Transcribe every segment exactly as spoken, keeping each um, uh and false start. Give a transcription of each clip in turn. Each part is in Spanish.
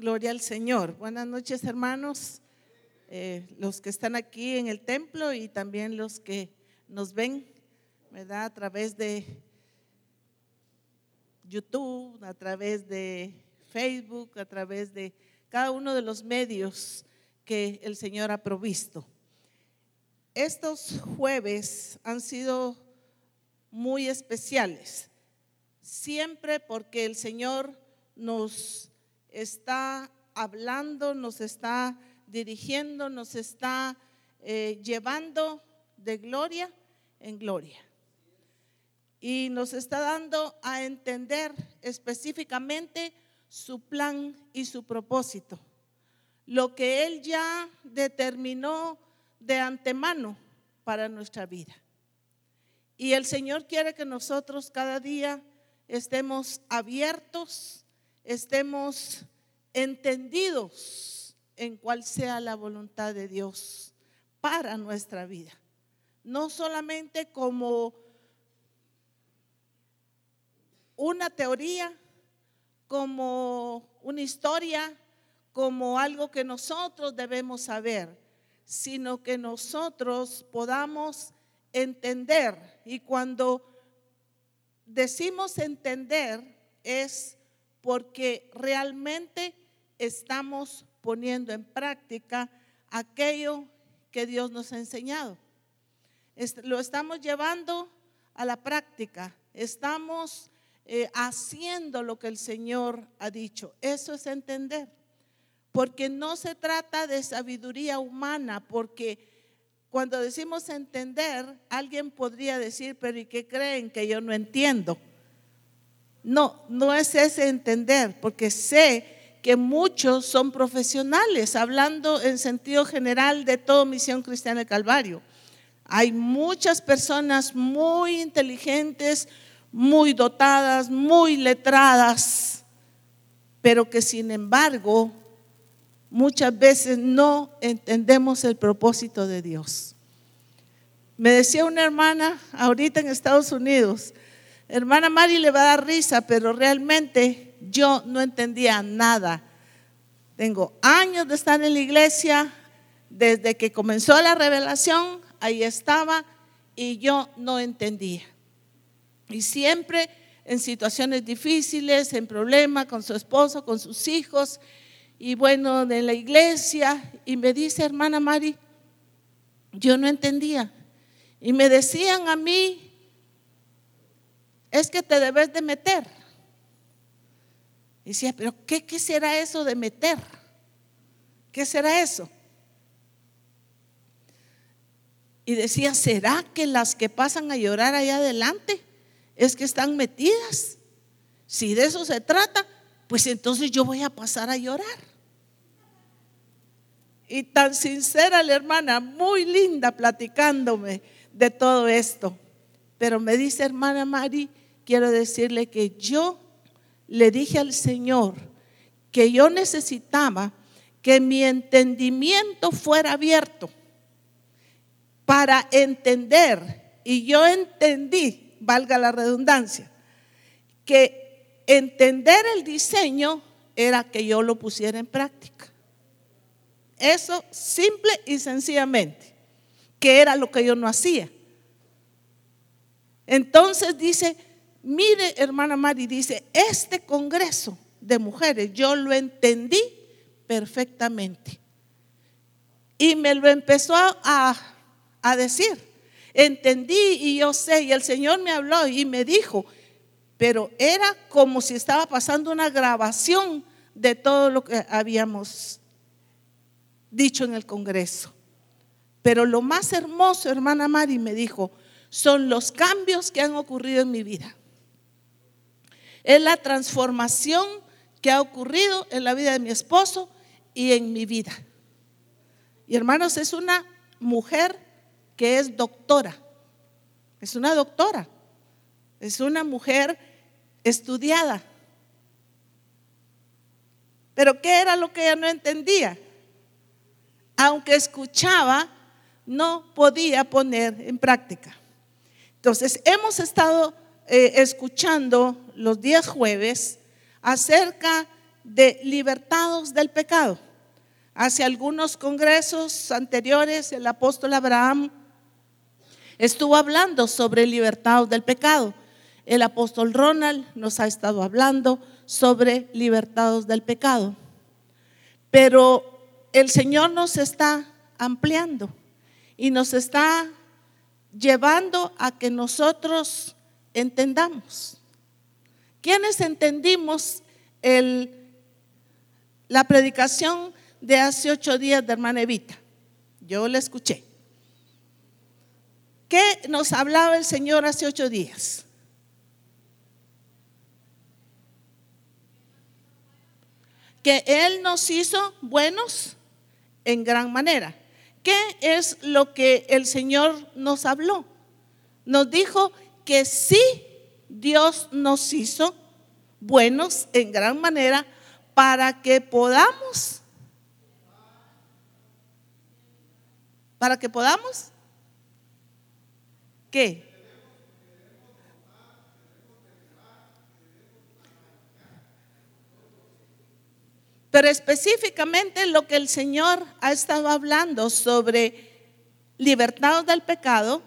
Gloria al Señor. Buenas noches, hermanos, eh, los que están aquí en el templo y también los que nos ven, ¿verdad? A través de YouTube, a través de Facebook, a través de cada uno de los medios que el Señor ha provisto. Estos jueves han sido muy especiales, siempre porque el Señor nos está hablando, nos está dirigiendo, nos está eh, llevando de gloria en gloria. Y nos está dando a entender específicamente su plan y su propósito. Lo que Él ya determinó de antemano para nuestra vida. Y el Señor quiere que nosotros cada día estemos abiertos, estemos entendidos en cuál sea la voluntad de Dios para nuestra vida. No solamente como una teoría, como una historia, como algo que nosotros debemos saber, sino que nosotros podamos entender. Y cuando decimos entender es porque realmente estamos poniendo en práctica aquello que Dios nos ha enseñado. Lo estamos llevando a la práctica, estamos eh, haciendo lo que el Señor ha dicho. Eso es entender, porque no se trata de sabiduría humana, porque cuando decimos entender, alguien podría decir, pero ¿y qué creen que yo no entiendo? No, no es ese entender, porque sé que muchos son profesionales, hablando en sentido general de todo Misión Cristiana del Calvario. Hay muchas personas muy inteligentes, muy dotadas, muy letradas, pero que sin embargo muchas veces no entendemos el propósito de Dios. Me decía una hermana ahorita en Estados Unidos, hermana Mari, le va a dar risa, pero realmente yo no entendía nada. Tengo años de estar en la iglesia, desde que comenzó la revelación, ahí estaba y yo no entendía. Y siempre en situaciones difíciles, en problemas con su esposo, con sus hijos, y bueno, en la iglesia. Y me dice, hermana Mari, yo no entendía. Y me decían a mí, es que te debes de meter. Y decía, pero qué, ¿qué será eso de meter? ¿Qué será eso? Y decía, ¿será que las que pasan a llorar allá adelante es que están metidas? Si de eso se trata, pues entonces yo voy a pasar a llorar. Y tan sincera la hermana, muy linda platicándome de todo esto. Pero me dice, hermana Mari, quiero decirle que yo le dije al Señor que yo necesitaba que mi entendimiento fuera abierto para entender. Y yo entendí, valga la redundancia, que entender el diseño era que yo lo pusiera en práctica. Eso simple y sencillamente, que era lo que yo no hacía. Entonces dice, mire, hermana Mari, dice, este congreso de mujeres yo lo entendí perfectamente. Y me lo empezó a, a decir, entendí y yo sé, y el Señor me habló y me dijo, pero era como si estaba pasando una grabación de todo lo que habíamos dicho en el congreso. Pero lo más hermoso, hermana Mari, me dijo, son los cambios que han ocurrido en mi vida. Es la transformación que ha ocurrido en la vida de mi esposo y en mi vida. Y hermanos, es una mujer que es doctora. Es una doctora. Es una mujer estudiada. Pero ¿qué era lo que ella no entendía? Aunque escuchaba, no podía poner en práctica. Entonces hemos estado eh, escuchando los días jueves acerca de libertados del pecado. Hace algunos congresos anteriores el apóstol Abraham estuvo hablando sobre libertados del pecado. El apóstol Ronald nos ha estado hablando sobre libertados del pecado. Pero el Señor nos está ampliando y nos está llevando a que nosotros entendamos. ¿Quiénes entendimos el, la predicación de hace ocho días de hermana Evita? Yo la escuché. ¿Qué nos hablaba el Señor hace ocho días? Que Él nos hizo buenos en gran manera. ¿Qué es lo que el Señor nos habló? Nos dijo que sí, Dios nos hizo buenos en gran manera para que podamos, para que podamos, ¿qué? Pero específicamente lo que el Señor ha estado hablando sobre libertados del pecado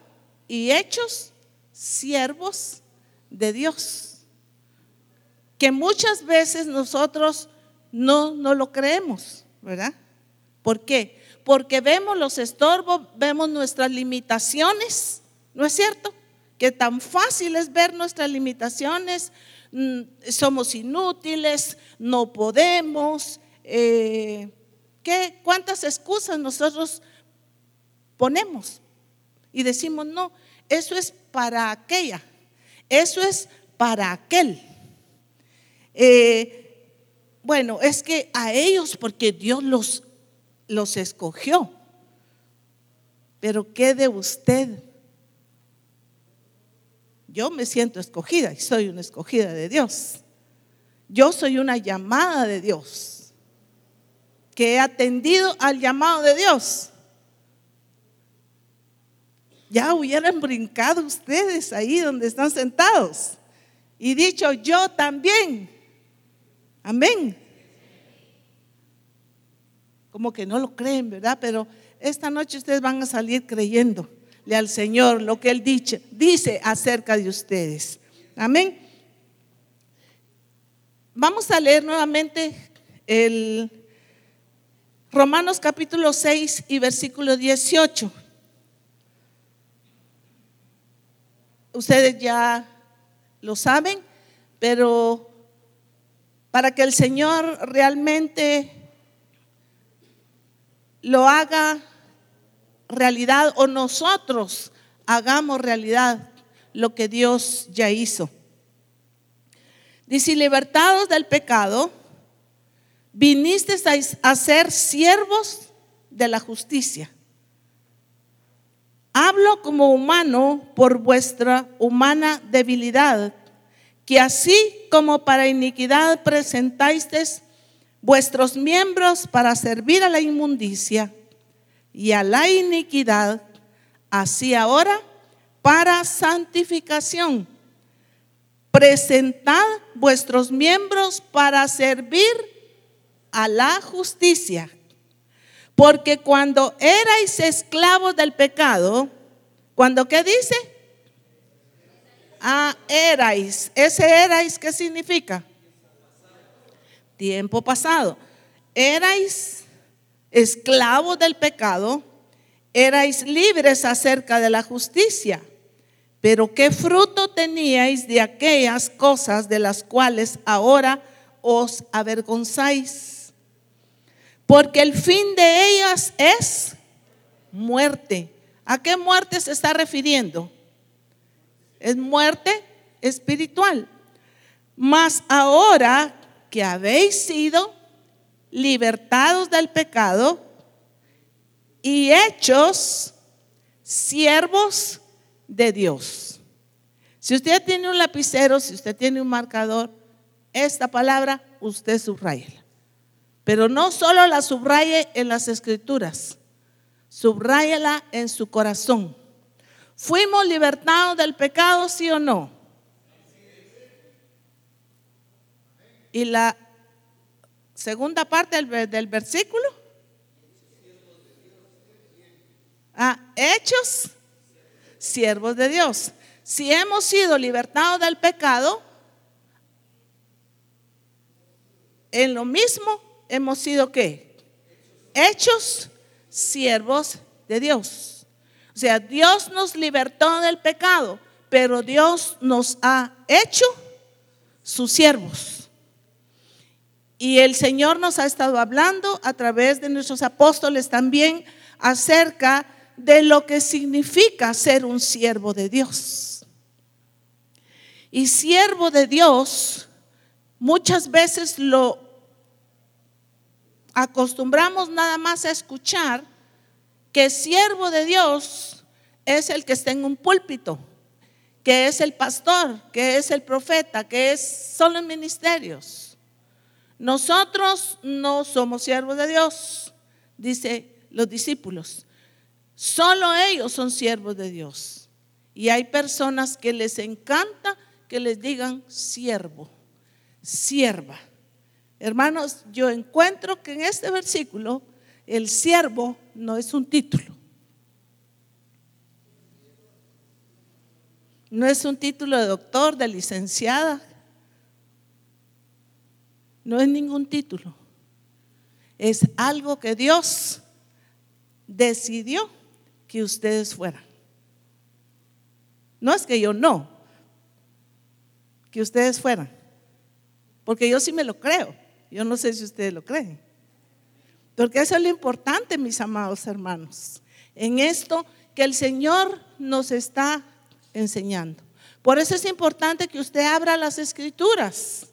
y hechos siervos de Dios, que muchas veces nosotros no, no lo creemos, ¿verdad? ¿Por qué? Porque vemos los estorbos, vemos nuestras limitaciones, ¿no es cierto? Que tan fácil es ver nuestras limitaciones. Somos inútiles, no podemos, eh, ¿qué? ¿Cuántas excusas nosotros ponemos? Y decimos no, eso es para aquella, eso es para aquel, eh, bueno, es que a ellos porque Dios los, los escogió. Pero ¿qué de usted? Yo me siento escogida y soy una escogida de Dios. Yo soy una llamada de Dios, que he atendido al llamado de Dios. Ya hubieran brincado ustedes ahí donde están sentados y dicho yo también. Amén. Como que no lo creen, ¿verdad? Pero esta noche ustedes van a salir creyendo al Señor lo que Él dice, dice acerca de ustedes. Amén. Vamos a leer nuevamente el Romanos capítulo seis y versículo dieciocho. Ustedes ya lo saben, pero para que el Señor realmente lo haga realidad o nosotros hagamos realidad lo que Dios ya hizo. Dice: libertados del pecado, viniste a ser siervos de la justicia. Hablo como humano por vuestra humana debilidad, que así como para iniquidad presentasteis vuestros miembros para servir a la inmundicia y a la iniquidad, así ahora para santificación presentad vuestros miembros para servir a la justicia. Porque cuando erais esclavos del pecado, cuando ¿qué dice? Ah, erais, ese erais ¿qué significa? Tiempo pasado. Erais esclavos del pecado, erais libres acerca de la justicia. Pero ¿qué fruto teníais de aquellas cosas de las cuales ahora os avergonzáis? Porque el fin de ellas es muerte. ¿A qué muerte se está refiriendo? Es muerte espiritual. Mas ahora que habéis sido libertados del pecado y hechos siervos de Dios. Si usted tiene un lapicero, si usted tiene un marcador, esta palabra usted subrayela. Pero no solo la subraye en las escrituras, subráyela en su corazón. ¿Fuimos libertados del pecado, sí o no? Y la segunda parte del, del versículo. Ah, hechos siervos de Dios. Si hemos sido libertados del pecado, en lo mismo hemos sido ¿qué? Hechos siervos de Dios. O sea, Dios nos libertó del pecado, pero Dios nos ha hecho sus siervos. Y el Señor nos ha estado hablando a través de nuestros apóstoles también acerca de lo que significa ser un siervo de Dios. Y siervo de Dios, muchas veces lo acostumbramos nada más a escuchar que siervo de Dios es el que está en un púlpito, que es el pastor, que es el profeta, que es, son los ministerios. Nosotros no somos siervos de Dios, dice los discípulos. Solo ellos son siervos de Dios. Y hay personas que les encanta que les digan siervo, sierva. Hermanos, yo encuentro que en este versículo el siervo no es un título. No es un título de doctor, de licenciada. No es ningún título. Es algo que Dios decidió que ustedes fueran. No es que yo no, que ustedes fueran, porque yo sí me lo creo. Yo no sé si ustedes lo creen, porque eso es lo importante, mis amados hermanos, en esto que el Señor nos está enseñando. Por eso es importante que usted abra las Escrituras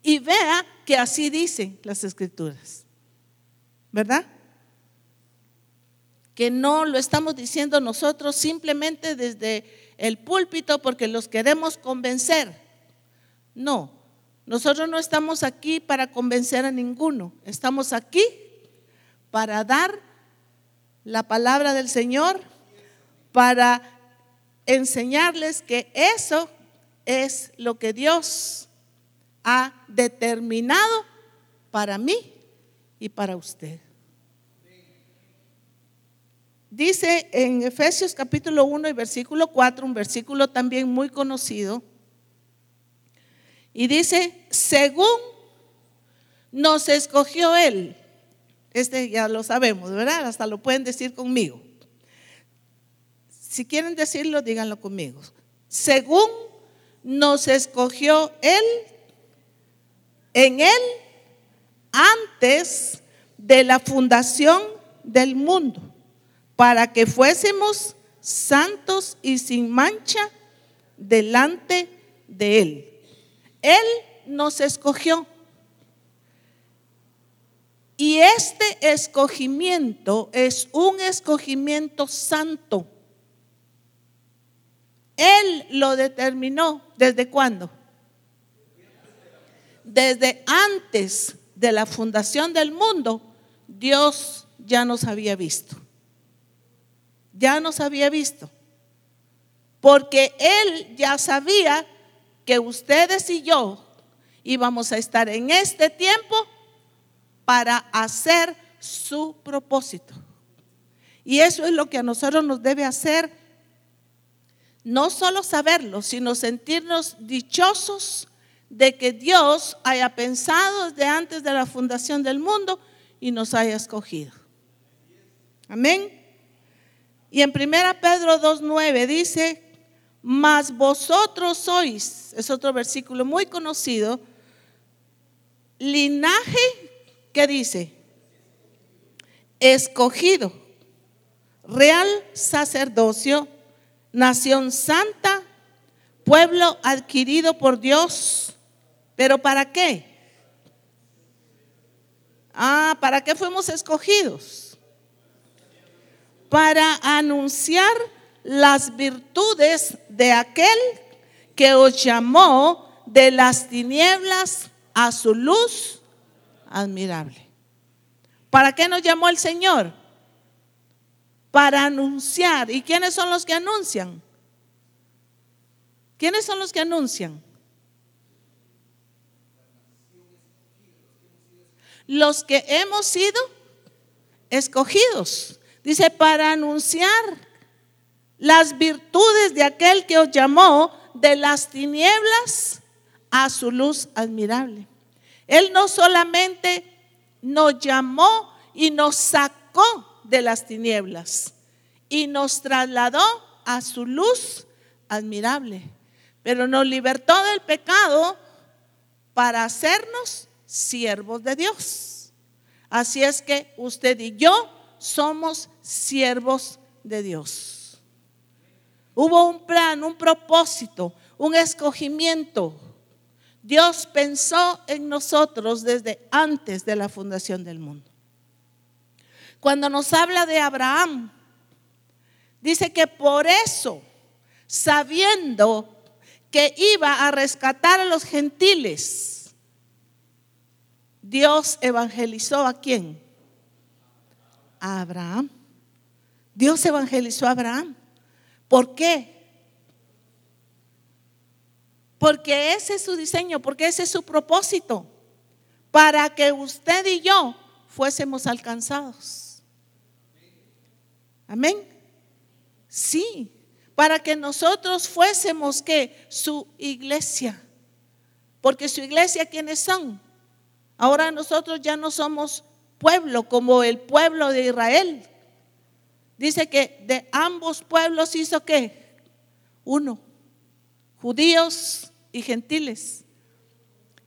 y vea que así dicen las Escrituras, ¿verdad? Que no lo estamos diciendo nosotros simplemente desde el púlpito porque los queremos convencer. No, nosotros no estamos aquí para convencer a ninguno. Estamos aquí para dar la palabra del Señor, para enseñarles que eso es lo que Dios ha determinado para mí y para usted. Dice en Efesios capítulo uno y versículo cuatro, un versículo también muy conocido. Y dice, según nos escogió Él. Este ya lo sabemos, ¿verdad? Hasta lo pueden decir conmigo. Si quieren decirlo, díganlo conmigo. Según nos escogió Él, en Él, antes de la fundación del mundo, para que fuésemos santos y sin mancha delante de Él. Él nos escogió. Y este escogimiento es un escogimiento santo. Él lo determinó. ¿Desde cuándo? Desde antes de la fundación del mundo, Dios ya nos había visto. Ya nos había visto, porque Él ya sabía que ustedes y yo íbamos a estar en este tiempo para hacer su propósito. Y eso es lo que a nosotros nos debe hacer, no solo saberlo, sino sentirnos dichosos de que Dios haya pensado desde antes de la fundación del mundo y nos haya escogido. Amén. Y en primera Pedro dos nueve dice, mas vosotros sois, es otro versículo muy conocido, linaje, ¿qué dice? Escogido, real sacerdocio, nación santa, pueblo adquirido por Dios. ¿Pero para qué? Ah, ¿para qué fuimos escogidos? Para anunciar las virtudes de aquel que os llamó de las tinieblas a su luz admirable. ¿Para qué nos llamó el Señor? Para anunciar. ¿Y quiénes son los que anuncian? ¿Quiénes son los que anuncian? los que hemos sido escogidos. Dice, para anunciar las virtudes de aquel que os llamó de las tinieblas a su luz admirable. Él no solamente nos llamó y nos sacó de las tinieblas y nos trasladó a su luz admirable, pero nos libertó del pecado para hacernos siervos de Dios. Así es que usted y yo somos siervos de Dios. Hubo un plan, un propósito, un escogimiento. Dios pensó en nosotros desde antes de la fundación del mundo. Cuando nos habla de Abraham, dice que por eso, sabiendo que iba a rescatar a los gentiles, Dios evangelizó ¿a quién? A Abraham. Dios evangelizó a Abraham. ¿Por qué? Porque ese es su diseño, porque ese es su propósito, para que usted y yo fuésemos alcanzados. Amén. Sí, para que nosotros fuésemos que su iglesia, porque su iglesia, ¿quiénes son? Ahora nosotros ya no somos pueblo como el pueblo de Israel. Dice que de ambos pueblos hizo ¿qué? Uno, judíos y gentiles.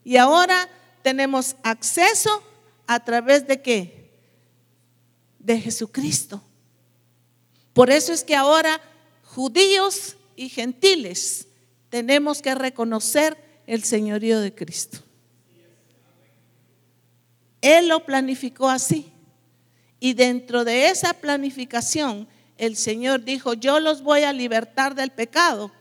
Y ahora tenemos acceso a través de ¿qué? De Jesucristo. Por eso es que ahora judíos y gentiles tenemos que reconocer el señorío de Cristo. Él lo planificó así, y dentro de esa planificación el Señor dijo: yo los voy a libertar del pecado,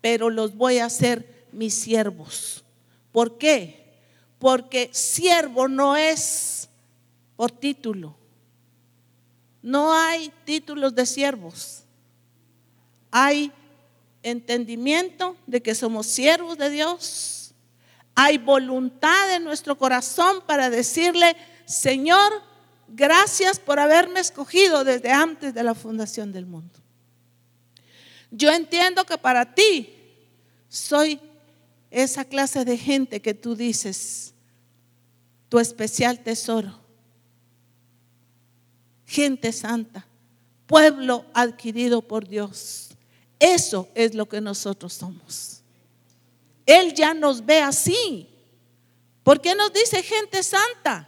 pero los voy a hacer mis siervos. ¿Por qué? Porque siervo no es por título. No hay títulos de siervos. Hay entendimiento de que somos siervos de Dios. Hay voluntad en nuestro corazón para decirle: Señor, gracias por haberme escogido desde antes de la fundación del mundo. Yo entiendo que para ti soy esa clase de gente que tú dices tu especial tesoro, gente santa, pueblo adquirido por Dios. Eso es lo que nosotros somos. Él ya nos ve así. ¿Por qué nos dice gente santa?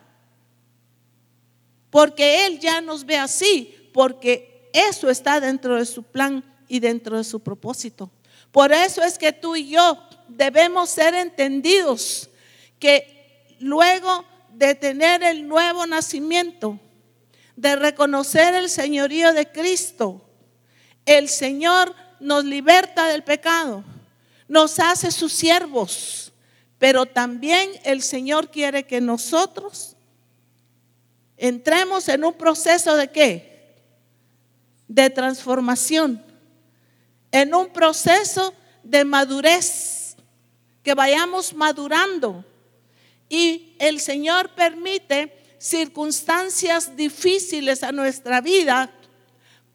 Porque Él ya nos ve así, porque eso está dentro de su plan y dentro de su propósito. Por eso es que tú y yo debemos ser entendidos que luego de tener el nuevo nacimiento, de reconocer el señorío de Cristo, el Señor nos liberta del pecado, nos hace sus siervos, pero también el Señor quiere que nosotros entremos en un proceso de ¿qué? De transformación, en un proceso de madurez, que vayamos madurando, y el Señor permite circunstancias difíciles a nuestra vida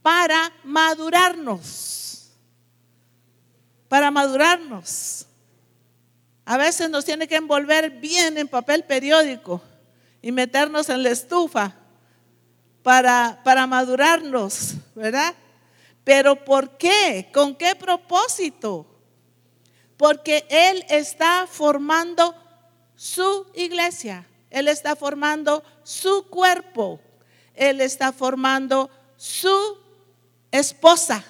para madurarnos, para madurarnos. A veces nos tiene que envolver bien en papel periódico y meternos en la estufa para, para madurarnos, ¿verdad? Pero ¿por qué? ¿Con qué propósito? Porque Él está formando su iglesia. Él está formando su cuerpo. Él está formando su esposa.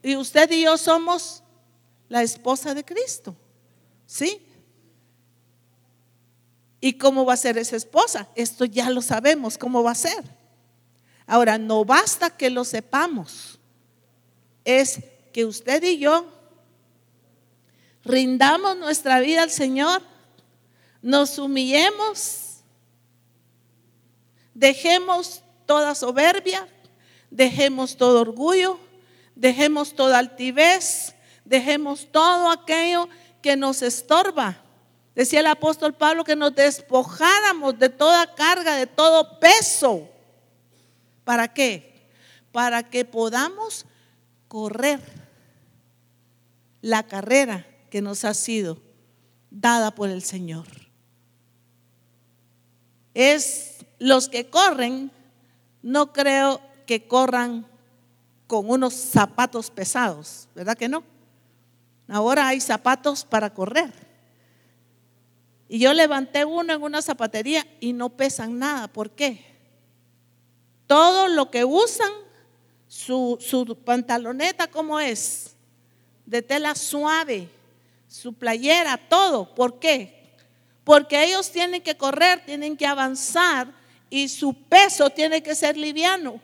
Y usted y yo somos la esposa de Cristo. ¿Sí? ¿Y cómo va a ser esa esposa? Esto ya lo sabemos, cómo va a ser. Ahora, no basta que lo sepamos. Es que usted y yo rindamos nuestra vida al Señor. Nos humillemos, dejemos toda soberbia, dejemos todo orgullo, dejemos toda altivez, dejemos todo aquello que nos estorba. Decía el apóstol Pablo que nos despojáramos de toda carga, de todo peso. ¿Para qué? Para que podamos correr la carrera que nos ha sido dada por el Señor. Es los que corren, no creo que corran con unos zapatos pesados, ¿verdad que no? Ahora hay zapatos para correr. Y yo levanté uno en una zapatería y no pesan nada. ¿Por qué? Todo lo que usan, su, su pantaloneta, ¿cómo es? De tela suave, su playera, todo. ¿Por qué? Porque ellos tienen que correr, tienen que avanzar y su peso tiene que ser liviano.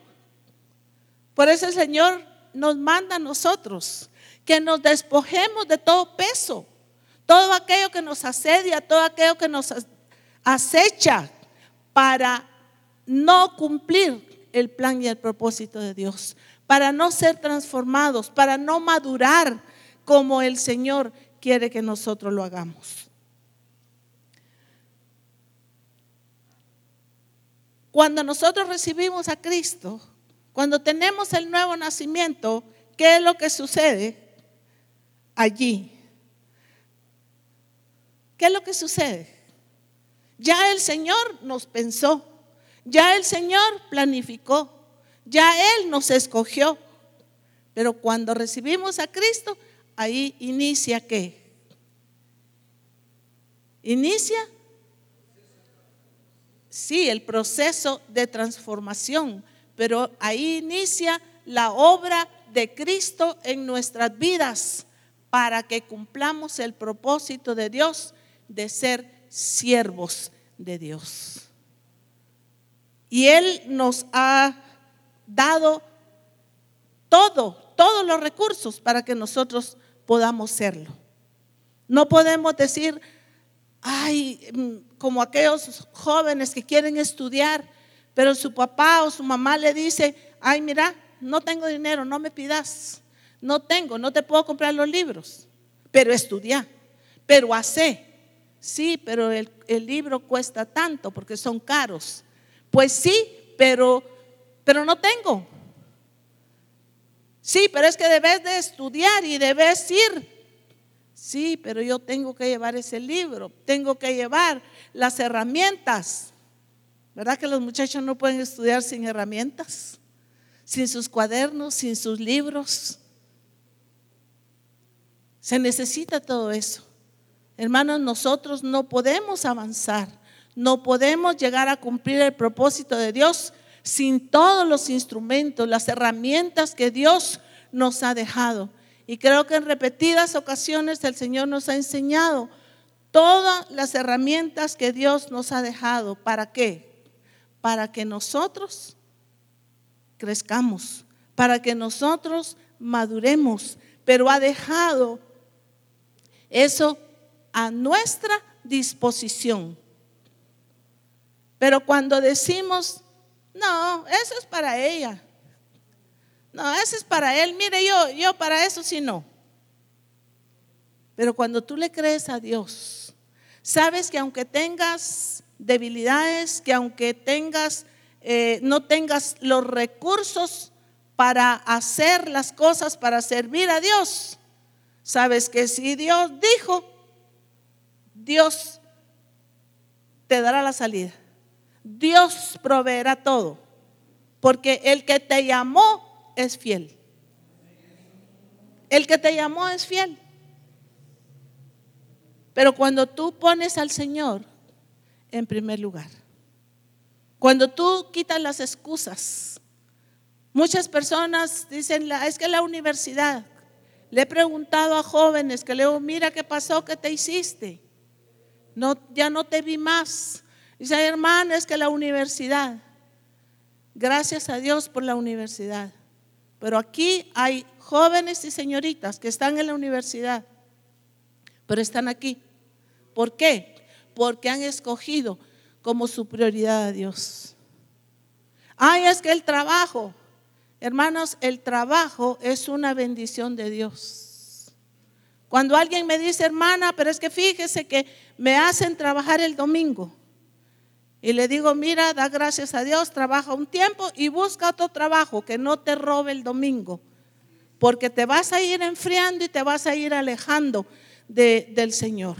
Por eso el Señor nos manda a nosotros que nos despojemos de todo peso, todo aquello que nos asedia, todo aquello que nos acecha, para no cumplir el plan y el propósito de Dios, para no ser transformados, para no madurar como el Señor quiere que nosotros lo hagamos. Cuando nosotros recibimos a Cristo, cuando tenemos el nuevo nacimiento, ¿qué es lo que sucede allí? ¿Qué es lo que sucede? Ya el Señor nos pensó, ya el Señor planificó, ya Él nos escogió. Pero cuando recibimos a Cristo, ahí inicia ¿qué? Inicia, sí, el proceso de transformación, pero ahí inicia la obra de Cristo en nuestras vidas, para que cumplamos el propósito de Dios de ser siervos de Dios. Y Él nos ha dado todo, todos los recursos para que nosotros podamos serlo. No podemos decir, ay, como aquellos jóvenes que quieren estudiar, pero su papá o su mamá le dice, ay, mira, no tengo dinero, no me pidas, no tengo, no te puedo comprar los libros, pero estudia, pero hace, sí, pero el, el libro cuesta tanto porque son caros. Pues sí, pero, pero no tengo. Sí, pero es que debes de estudiar y debes ir. Sí, pero yo tengo que llevar ese libro, tengo que llevar las herramientas. ¿Verdad que los muchachos no pueden estudiar sin herramientas? Sin sus cuadernos, sin sus libros. Se necesita todo eso. Hermanos, nosotros no podemos avanzar, no podemos llegar a cumplir el propósito de Dios sin todos los instrumentos, las herramientas que Dios nos ha dejado. Y creo que en repetidas ocasiones el Señor nos ha enseñado todas las herramientas que Dios nos ha dejado. ¿Para qué? Para que nosotros crezcamos, para que nosotros maduremos, pero ha dejado eso a nuestra disposición. Pero cuando decimos, no, eso es para ella, no, eso es para él, mire, yo, yo para eso sí no. Pero cuando tú le crees a Dios, sabes que aunque tengas debilidades, que aunque tengas Eh, no tengas los recursos para hacer las cosas, para servir a Dios, sabes que si Dios dijo, Dios te dará la salida, Dios proveerá todo, porque el que te llamó es fiel. El que te llamó es fiel. Pero cuando tú pones al Señor en primer lugar, cuando tú quitas las excusas, muchas personas dicen, es que la universidad, le he preguntado a jóvenes que le digo, mira qué pasó, qué te hiciste, no, ya no te vi más. Dicen, hermano, es que la universidad, gracias a Dios por la universidad, pero aquí hay jóvenes y señoritas que están en la universidad, pero están aquí. ¿Por qué? Porque han escogido como su prioridad a Dios. Ay, es que el trabajo, hermanos, el trabajo es una bendición de Dios. Cuando alguien me dice, hermana, pero es que fíjese que me hacen trabajar el domingo. Y le digo, mira, da gracias a Dios, trabaja un tiempo y busca otro trabajo que no te robe el domingo. Porque te vas a ir enfriando y te vas a ir alejando de, del Señor.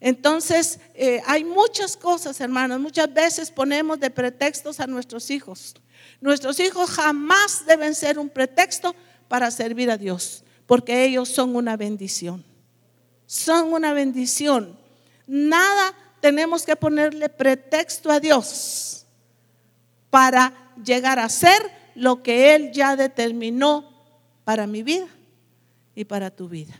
Entonces, eh, hay muchas cosas, hermanos, muchas veces ponemos de pretextos a nuestros hijos. Nuestros hijos jamás deben ser un pretexto para servir a Dios, porque ellos son una bendición. Son una bendición. Nada tenemos que ponerle pretexto a Dios para llegar a ser lo que Él ya determinó para mi vida y para tu vida.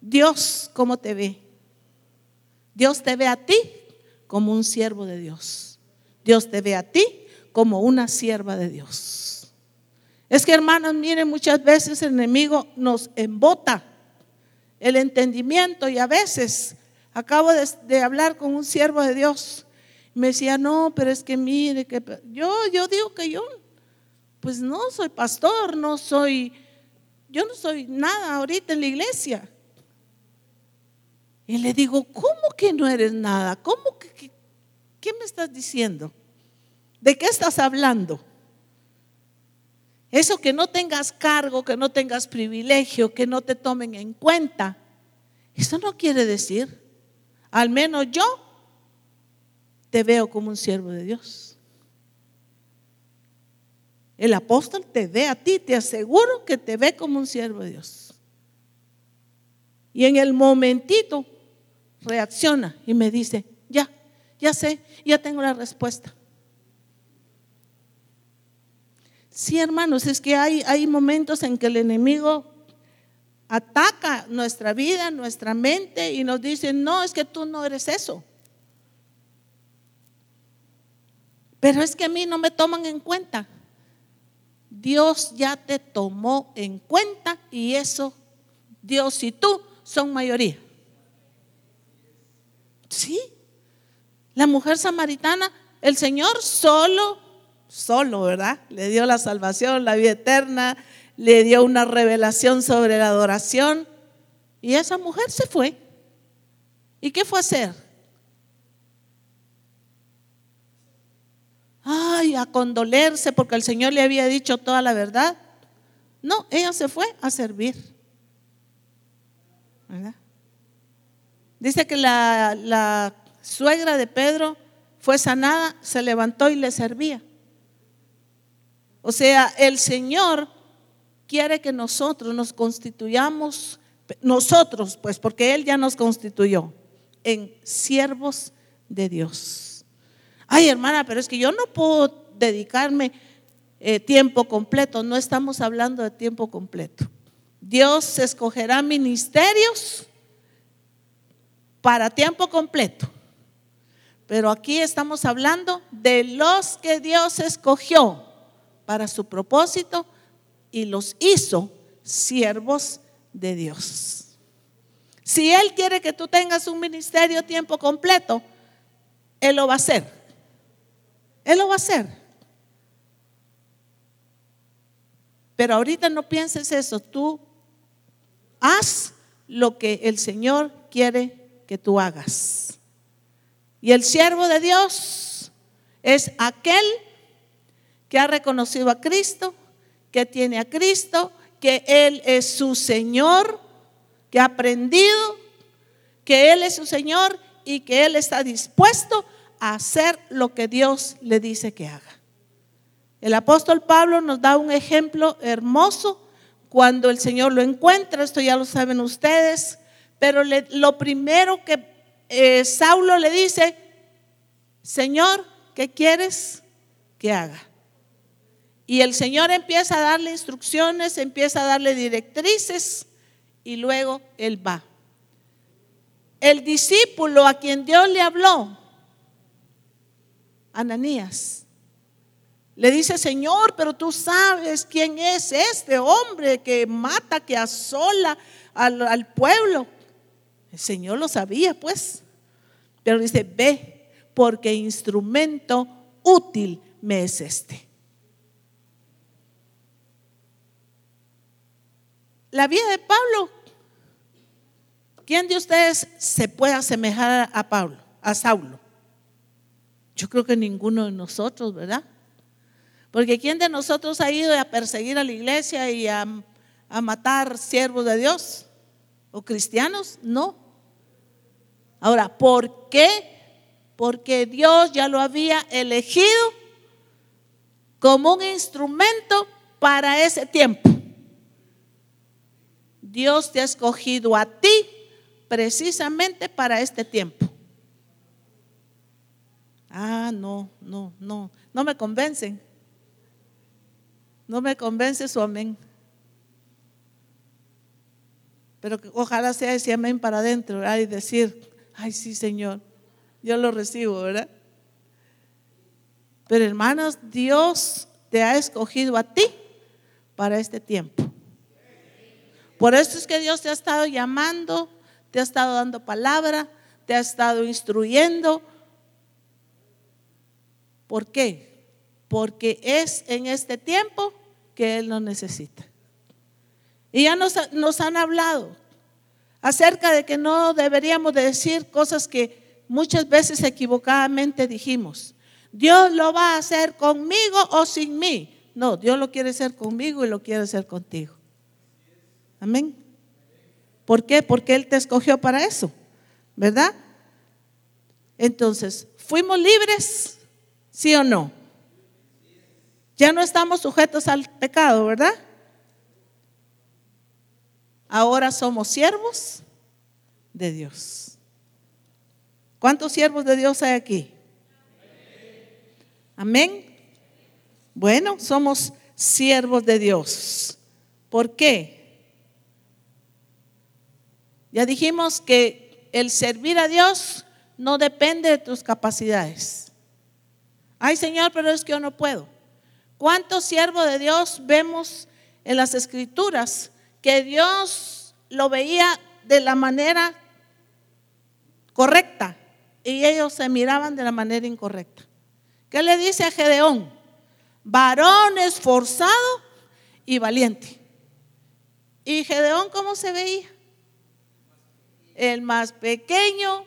Dios, ¿cómo te ve? Dios te ve a ti como un siervo de Dios. Dios te ve a ti como una sierva de Dios. Es que, hermanos, miren, muchas veces el enemigo nos embota el entendimiento. Y a veces, acabo de, de hablar con un siervo de Dios, me decía, no, pero es que mire, que yo, yo digo que yo, pues no soy pastor, no soy, yo no soy nada ahorita en la iglesia. Y le digo, ¿cómo que no eres nada? ¿Cómo que, que qué me estás diciendo? ¿De qué estás hablando? Eso que no tengas cargo, que no tengas privilegio, que no te tomen en cuenta, eso no quiere decir, al menos yo te veo como un siervo de Dios. El apóstol te ve a ti, te aseguro que te ve como un siervo de Dios. Y en el momentito reacciona y me dice, ya, ya sé, ya tengo la respuesta. Sí, hermanos, es que hay, hay momentos en que el enemigo ataca nuestra vida, nuestra mente y nos dice, no, es que tú no eres eso. Pero es que a mí no me toman en cuenta. Dios ya te tomó en cuenta y eso, Dios y tú son mayoría. Sí, la mujer samaritana, el Señor solo, solo, ¿verdad? Le dio la salvación, la vida eterna, le dio una revelación sobre la adoración y esa mujer se fue. ¿Y qué fue a hacer? Ay, a condolerse porque el Señor le había dicho toda la verdad. No, ella se fue a servir. ¿Verdad? Dice que la, la suegra de Pedro fue sanada, se levantó y le servía. O sea, el Señor quiere que nosotros nos constituyamos, nosotros pues, porque Él ya nos constituyó en siervos de Dios. Ay, hermana, pero es que yo no puedo dedicarme eh, tiempo completo. No estamos hablando de tiempo completo. Dios escogerá ministerios para tiempo completo. Pero aquí estamos hablando de los que Dios escogió para su propósito y los hizo siervos de Dios. Si Él quiere que tú tengas un ministerio tiempo completo, Él lo va a hacer. Él lo va a hacer. Pero ahorita no pienses eso, tú haz lo que el Señor quiere que tú hagas. Y el siervo de Dios es aquel que ha reconocido a Cristo, que tiene a Cristo, que Él es su Señor, que ha aprendido que Él es su Señor y que Él está dispuesto a hacer lo que Dios le dice que haga. El apóstol Pablo nos da un ejemplo hermoso cuando el Señor lo encuentra, esto ya lo saben ustedes, pero le, lo primero que eh, Saulo le dice, Señor, ¿qué quieres que haga? Y el Señor empieza a darle instrucciones, empieza a darle directrices y luego él va. El discípulo a quien Dios le habló, Ananías, le dice, Señor, pero tú sabes quién es este hombre que mata, que asola al, al pueblo. El Señor lo sabía, pues. Pero dice, ve, porque instrumento útil me es este. la vida de Pablo, ¿quién de ustedes se puede asemejar a Pablo, a Saulo? Yo creo que ninguno de nosotros, ¿verdad? Porque ¿quién de nosotros ha ido a perseguir a la iglesia y a, a matar siervos de Dios o cristianos? No. Ahora, ¿por qué? Porque Dios ya lo había elegido como un instrumento para ese tiempo. Dios te ha escogido a ti precisamente para este tiempo. Ah, no, no, no, no me convencen. No me convence su amén. Pero ojalá sea ese amén para adentro, ¿verdad? Y decir, ay sí, Señor, yo lo recibo, ¿verdad? Pero hermanos, Dios te ha escogido a ti para este tiempo. Por eso es que Dios te ha estado llamando, te ha estado dando palabra, te ha estado instruyendo. ¿Por qué? Porque es en este tiempo que Él nos necesita. Y ya nos, nos han hablado acerca de que no deberíamos de decir cosas que muchas veces equivocadamente dijimos. Dios lo va a hacer conmigo o sin mí. No, Dios lo quiere hacer conmigo y lo quiere hacer contigo. Amén. ¿Por qué? Porque Él te escogió para eso, ¿verdad? Entonces, ¿fuimos libres? ¿Sí o no? Ya no estamos sujetos al pecado, ¿verdad? Ahora somos siervos de Dios. ¿Cuántos siervos de Dios hay aquí? Amén. Bueno, somos siervos de Dios. ¿Por qué? Ya dijimos que el servir a Dios no depende de tus capacidades. Ay, Señor, pero es que yo no puedo. ¿Cuántos siervos de Dios vemos en las Escrituras que Dios lo veía de la manera correcta y ellos se miraban de la manera incorrecta? ¿Qué le dice a Gedeón? Varón esforzado y valiente. ¿Y Gedeón cómo se veía? El más pequeño,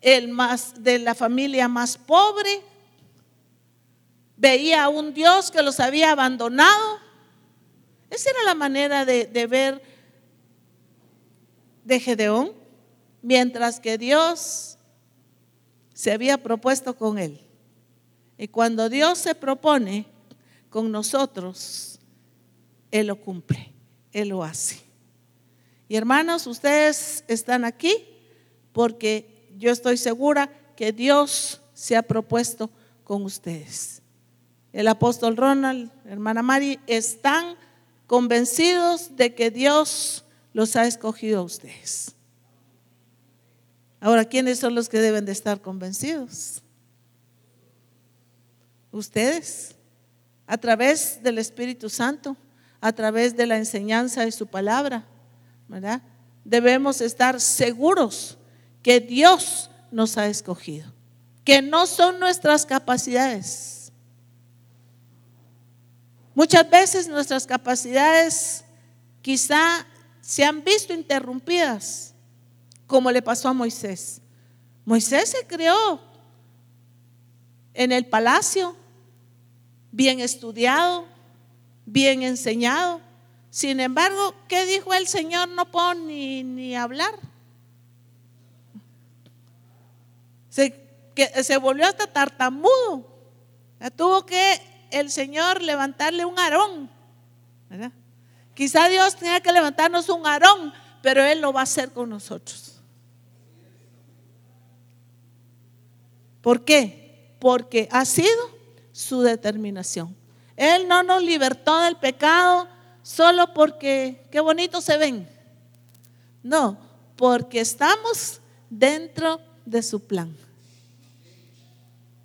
el más de la familia más pobre, veía a un Dios que los había abandonado. Esa era la manera de, de ver de Gedeón, mientras que Dios se había propuesto con él. Y cuando Dios se propone con nosotros, Él lo cumple, Él lo hace. Y hermanos, ustedes están aquí porque yo estoy segura que Dios se ha propuesto con ustedes. El apóstol Ronald, hermana Mari, están convencidos de que Dios los ha escogido a ustedes. Ahora, ¿quiénes son los que deben de estar convencidos? Ustedes, a través del Espíritu Santo, a través de la enseñanza de su palabra, ¿verdad? Debemos estar seguros que Dios nos ha escogido, que no son nuestras capacidades. Muchas veces nuestras capacidades quizá se han visto interrumpidas, como le pasó a Moisés. Moisés se crió en el palacio, bien estudiado, bien enseñado. Sin embargo, ¿qué dijo el Señor? No puedo ni, ni hablar. Se, que, se volvió hasta tartamudo. Tuvo que el Señor levantarle un Aarón, ¿verdad? Quizá Dios tenga que levantarnos un Aarón, pero Él lo va a hacer con nosotros. ¿Por qué? Porque ha sido su determinación. Él no nos libertó del pecado solo porque qué bonito se ven. No, porque estamos dentro de su plan.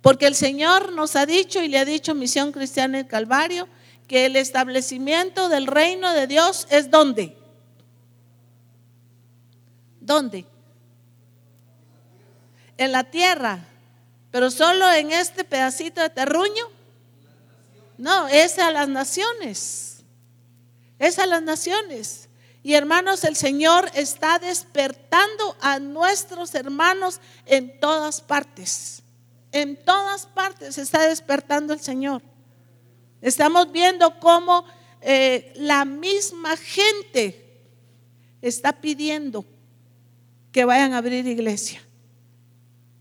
Porque el Señor nos ha dicho y le ha dicho Misión Cristiana El Calvario que el establecimiento del reino de Dios es ¿dónde? ¿Dónde? En la tierra, pero solo en este pedacito de terruño. No, es a las naciones. es a las naciones. Y hermanos, el Señor está despertando a nuestros hermanos en todas partes. En todas partes está despertando el Señor. Estamos viendo cómo eh, la misma gente está pidiendo que vayan a abrir iglesia.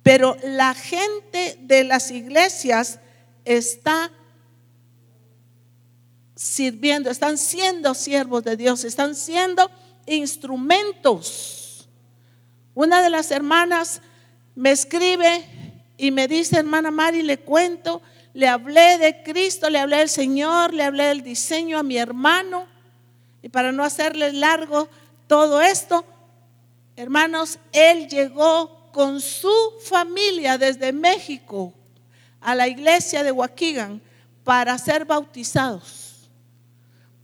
Pero la gente de las iglesias está sirviendo, están siendo siervos de Dios, están siendo instrumentos. Una de las hermanas me escribe y me dice: hermana Mary, le cuento, le hablé de Cristo, le hablé del Señor, le hablé del diseño a mi hermano, y para no hacerle largo todo esto, hermanos, él llegó con su familia desde México a la iglesia de Waukegan para ser bautizados,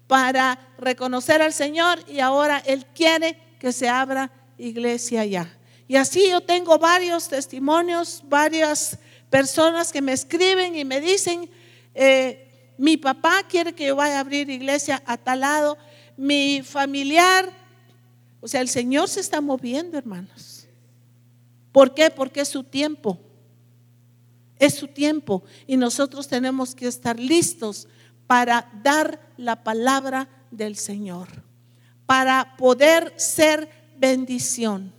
para reconocer al Señor, y ahora él quiere que se abra iglesia allá. Y así yo tengo varios testimonios, varias personas que me escriben y me dicen, eh, mi papá quiere que yo vaya a abrir iglesia a tal lado, mi familiar. O sea, el Señor se está moviendo, hermanos. ¿Por qué? Porque es su tiempo, es su tiempo, y nosotros tenemos que estar listos para dar la palabra del Señor, para poder ser bendición.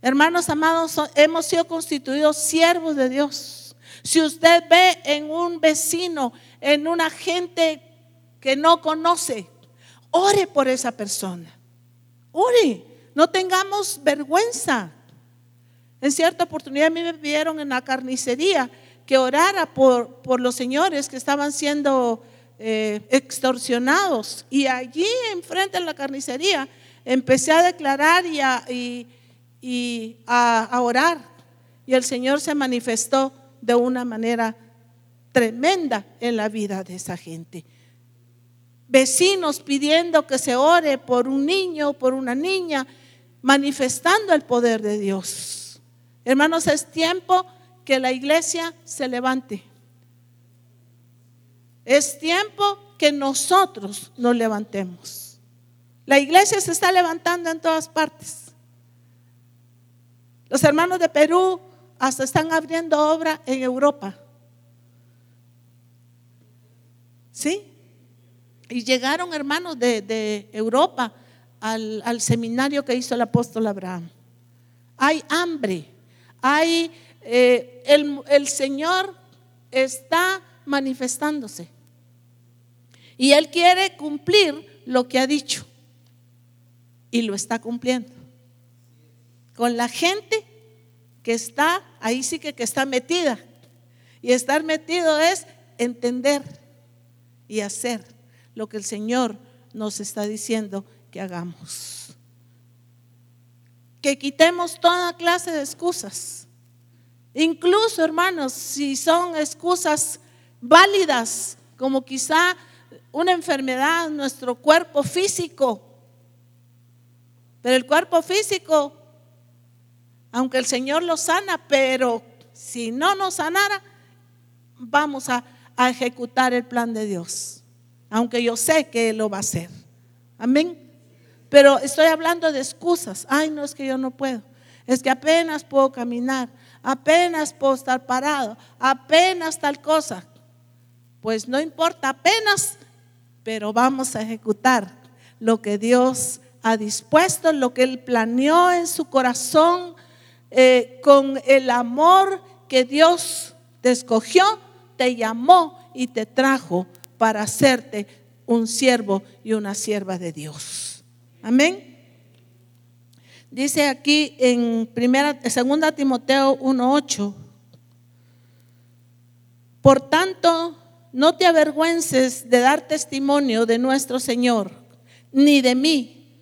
Hermanos amados, hemos sido constituidos siervos de Dios. Si usted ve en un vecino, en una gente que no conoce, ore por esa persona, ore, no tengamos vergüenza. En cierta oportunidad a mí me pidieron en la carnicería que orara por, por los señores que estaban siendo eh, extorsionados, y allí enfrente de la carnicería empecé a declarar y, a, y, y a, a orar, y el Señor se manifestó de una manera tremenda en la vida de esa gente. Vecinos pidiendo que se ore por un niño, por una niña, manifestando el poder de Dios. Hermanos, es tiempo que la iglesia se levante. Es tiempo que nosotros nos levantemos. La iglesia se está levantando en todas partes. Los hermanos de Perú hasta están abriendo obra en Europa. ¿Sí? Y llegaron hermanos de, de Europa al, al seminario que hizo el apóstol Abraham. Hay hambre, hay... Eh, el, el Señor está manifestándose, y Él quiere cumplir lo que ha dicho, y lo está cumpliendo con la gente que está ahí, sí que, que está metida. Y estar metido es entender y hacer lo que el Señor nos está diciendo que hagamos. Que quitemos toda clase de excusas. Incluso, hermanos, si son excusas válidas, como quizá una enfermedad, nuestro cuerpo físico. Pero el cuerpo físico, aunque el Señor lo sana, pero si no nos sanara, vamos a, a ejecutar el plan de Dios, aunque yo sé que Él lo va a hacer. Amén. Pero estoy hablando de excusas. Ay, no, es que yo no puedo, es que apenas puedo caminar, apenas puedo estar parado, apenas tal cosa. Pues no importa apenas, pero vamos a ejecutar lo que Dios ha dispuesto, lo que Él planeó en su corazón, eh, con el amor que Dios te escogió, te llamó y te trajo para hacerte un siervo y una sierva de Dios. Amén. Dice aquí en primera, segunda Timoteo uno ocho: por tanto, no te avergüences de dar testimonio de nuestro Señor, ni de mí.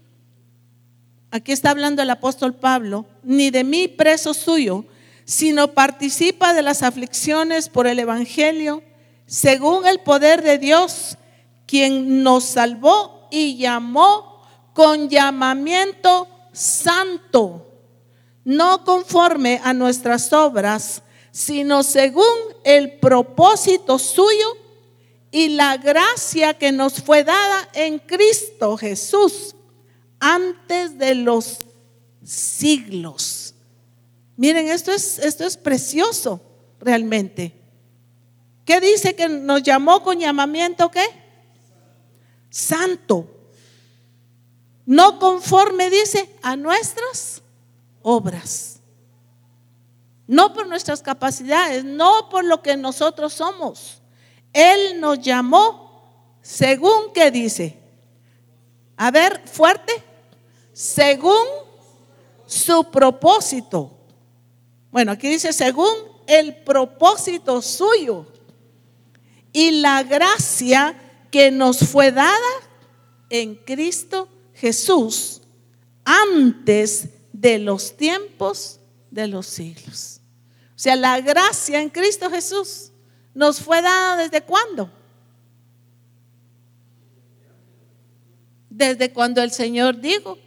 Aquí está hablando el apóstol Pablo, ni de mí, preso suyo, sino participa de las aflicciones por el evangelio, según el poder de Dios, quien nos salvó y llamó con llamamiento santo, no conforme a nuestras obras, sino según el propósito suyo y la gracia que nos fue dada en Cristo Jesús antes de los siglos. Miren, esto es, esto es precioso realmente. ¿Qué dice que nos llamó con llamamiento qué? Santo. No conforme, dice, a nuestras obras. No por nuestras capacidades, no por lo que nosotros somos. Él nos llamó según que dice. A ver, fuerte. Según su propósito. Bueno, aquí dice según el propósito suyo y la gracia que nos fue dada en Cristo Jesús antes de los tiempos de los siglos. O sea, la gracia en Cristo Jesús nos fue dada ¿desde cuándo? Desde cuando el Señor dijo,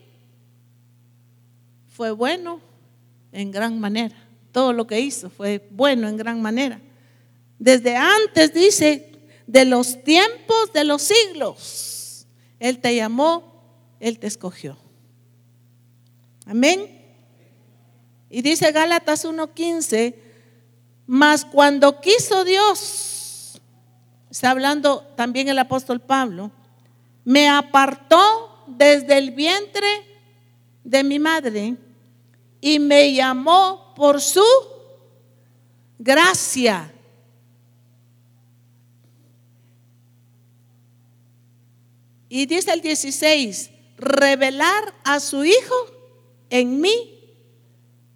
fue bueno en gran manera. Todo lo que hizo fue bueno en gran manera. Desde antes, dice, de los tiempos de los siglos, Él te llamó, Él te escogió. Amén. Y dice Gálatas uno quince, mas cuando quiso Dios, está hablando también el apóstol Pablo, me apartó desde el vientre de mi madre y me llamó por su gracia. Y dice el dieciséis, revelar a su hijo en mí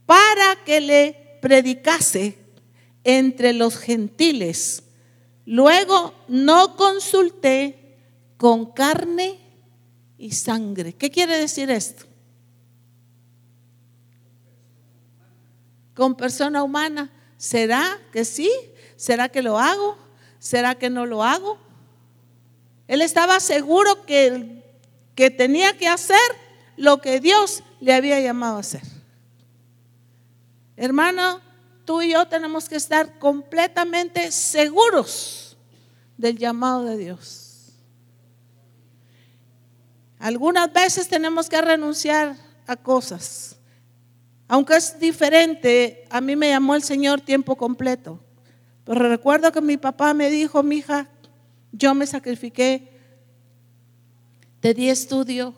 para que le predicase entre los gentiles. Luego no consulté con carne y sangre. ¿Qué quiere decir esto? Con persona humana. ¿Será que sí? ¿Será que lo hago? ¿Será que no lo hago? Él estaba seguro que, que tenía que hacer lo que Dios le había llamado a hacer. Hermano, tú y yo tenemos que estar completamente seguros del llamado de Dios. Algunas veces tenemos que renunciar a cosas. Aunque es diferente, a mí me llamó el Señor tiempo completo. Pero recuerdo que mi papá me dijo, mija, yo me sacrifiqué, te di estudio,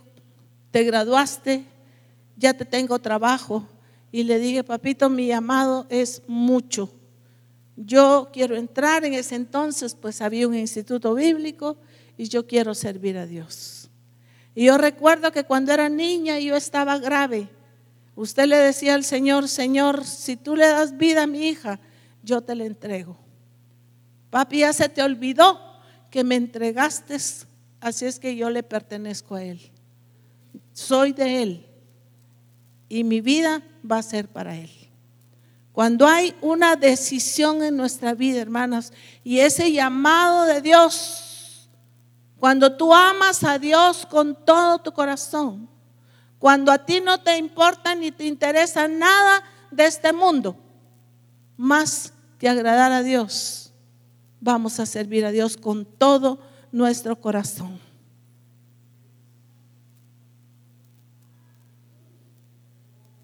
te graduaste, ya te tengo trabajo. Y le dije, papito, mi llamado es mucho. Yo quiero entrar, en ese entonces pues había un instituto bíblico y yo quiero servir a Dios. Y yo recuerdo que cuando era niña yo estaba grave. Usted le decía al Señor, Señor, si tú le das vida a mi hija, yo te la entrego. Papi, ya se te olvidó que me entregaste, así es que yo le pertenezco a Él. Soy de Él y mi vida va a ser para Él. Cuando hay una decisión en nuestra vida, hermanas, y ese llamado de Dios, cuando tú amas a Dios con todo tu corazón, cuando a ti no te importa ni te interesa nada de este mundo, más que agradar a Dios, vamos a servir a Dios con todo nuestro corazón.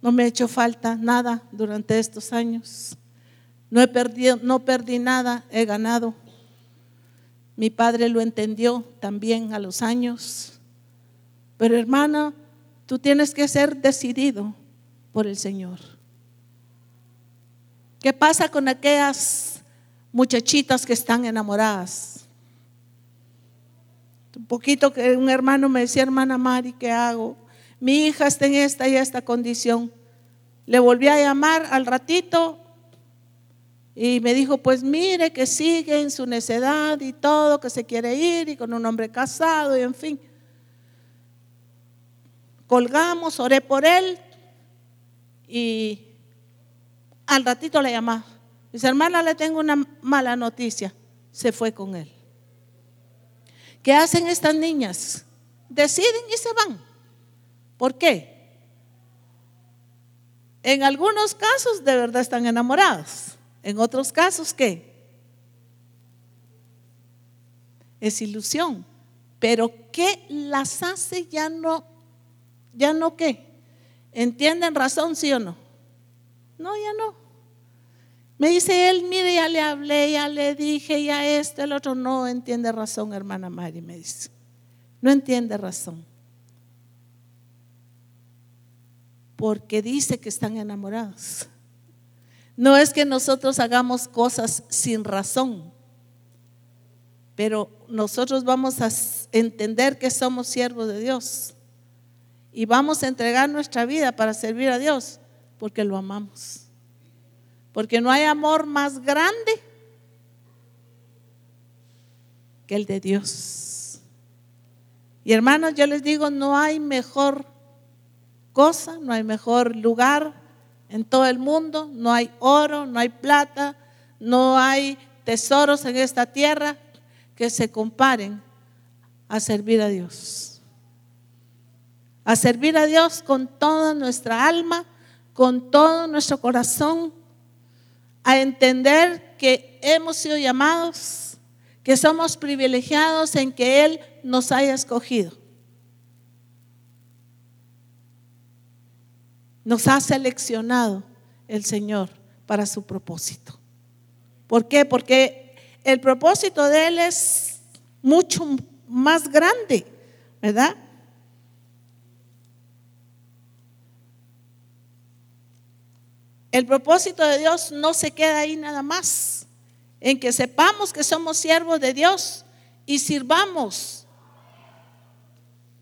No me ha hecho falta nada durante estos años. No he perdido, no perdí nada, he ganado. Mi padre lo entendió también a los años. Pero hermana, tú tienes que ser decidido por el Señor. ¿Qué pasa con aquellas muchachitas que están enamoradas? Un poquito que un hermano me decía, hermana Mari, ¿qué hago? Mi hija está en esta y esta condición. Le volví a llamar al ratito y me dijo, pues mire que sigue en su necedad y todo, que se quiere ir y con un hombre casado y en fin. Colgamos, oré por él y al ratito le llamaba. Mis hermanas, le tengo una mala noticia, se fue con él. ¿Qué hacen estas niñas? Deciden y se van. ¿Por qué? En algunos casos de verdad están enamoradas, en otros casos ¿qué? es ilusión. Pero ¿qué las hace ya no, ya no qué? ¿Entienden razón, sí o no? No, ya no. Me dice él, mire, ya le hablé, ya le dije, ya esto, el otro. No entiende razón, hermana Mary, me dice. No entiende razón. Porque dice que están enamorados. No es que nosotros hagamos cosas sin razón, pero nosotros vamos a entender que somos siervos de Dios y vamos a entregar nuestra vida para servir a Dios porque lo amamos. Porque no hay amor más grande que el de Dios. Y hermanos, yo les digo, no hay mejor cosa, no hay mejor lugar en todo el mundo, no hay oro, no hay plata, no hay tesoros en esta tierra que se comparen a servir a Dios. A servir a Dios con toda nuestra alma, con todo nuestro corazón, a entender que hemos sido llamados, que somos privilegiados en que Él nos haya escogido. Nos ha seleccionado el Señor para su propósito. ¿Por qué? Porque el propósito de Él es mucho más grande, ¿verdad? El propósito de Dios no se queda ahí nada más, en que sepamos que somos siervos de Dios y sirvamos.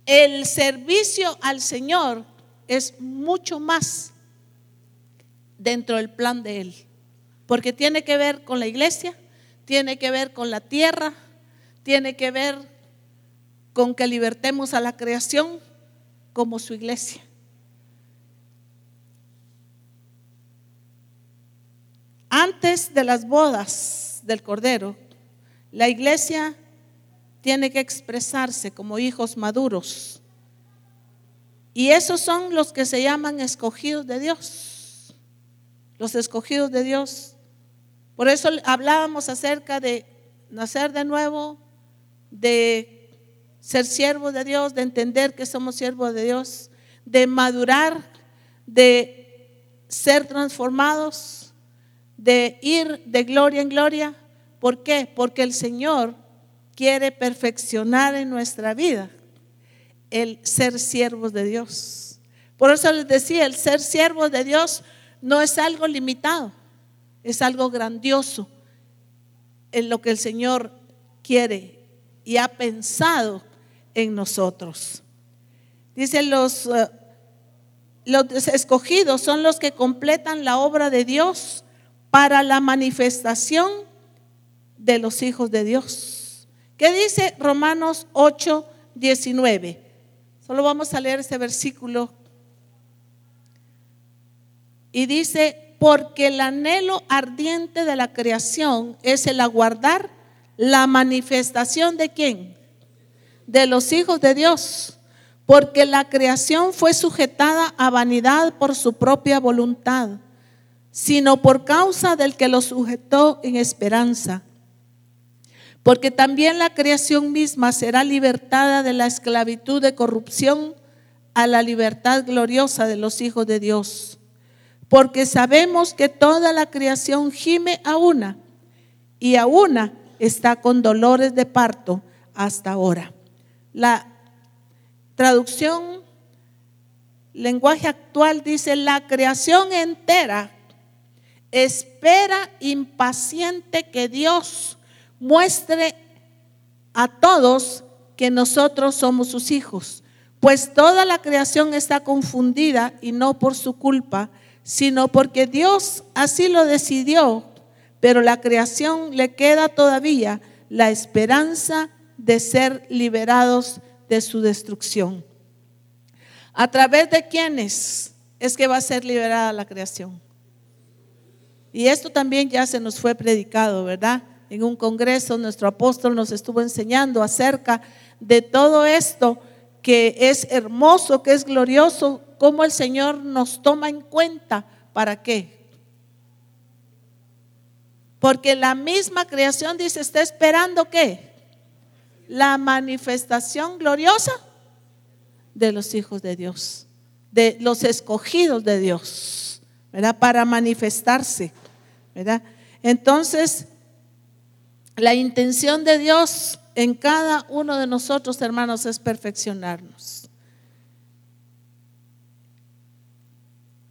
El servicio al Señor es mucho más dentro del plan de Él, porque tiene que ver con la iglesia, tiene que ver con la tierra, tiene que ver con que libertemos a la creación como su iglesia. Antes de las bodas del Cordero, la iglesia tiene que expresarse como hijos maduros. Y esos son los que se llaman escogidos de Dios. Los escogidos de Dios. Por eso hablábamos acerca de nacer de nuevo, de ser siervos de Dios, de entender que somos siervos de Dios, de madurar, de ser transformados, de ir de gloria en gloria. ¿Por qué? Porque el Señor quiere perfeccionar en nuestra vida el ser siervos de Dios. Por eso les decía, el ser siervos de Dios no es algo limitado, es algo grandioso en lo que el Señor quiere y ha pensado en nosotros. Dicen los, los escogidos son los que completan la obra de Dios para la manifestación de los hijos de Dios. ¿Qué dice Romanos ocho, diecinueve? Solo vamos a leer ese versículo. Y dice, porque el anhelo ardiente de la creación es el aguardar la manifestación de ¿quién? De los hijos de Dios, porque la creación fue sujetada a vanidad por su propia voluntad, sino por causa del que lo sujetó en esperanza. Porque también la creación misma será libertada de la esclavitud de corrupción a la libertad gloriosa de los hijos de Dios. Porque sabemos que toda la creación gime a una, y a una está con dolores de parto hasta ahora. La traducción, lenguaje actual, dice: la creación entera espera impaciente que Dios muestre a todos que nosotros somos sus hijos, pues toda la creación está confundida y no por su culpa, sino porque Dios así lo decidió, pero la creación le queda todavía la esperanza de ser liberados de su destrucción. ¿A través de quiénes es que va a ser liberada la creación? Y esto también ya se nos fue predicado, ¿verdad? En un congreso nuestro apóstol nos estuvo enseñando acerca de todo esto, que es hermoso, que es glorioso, cómo el Señor nos toma en cuenta. ¿Para qué? Porque la misma creación dice, está esperando ¿qué? la manifestación gloriosa de los hijos de Dios, de los escogidos de Dios, ¿verdad? Para manifestarse, ¿verdad? Entonces, la intención de Dios en cada uno de nosotros, hermanos, es perfeccionarnos.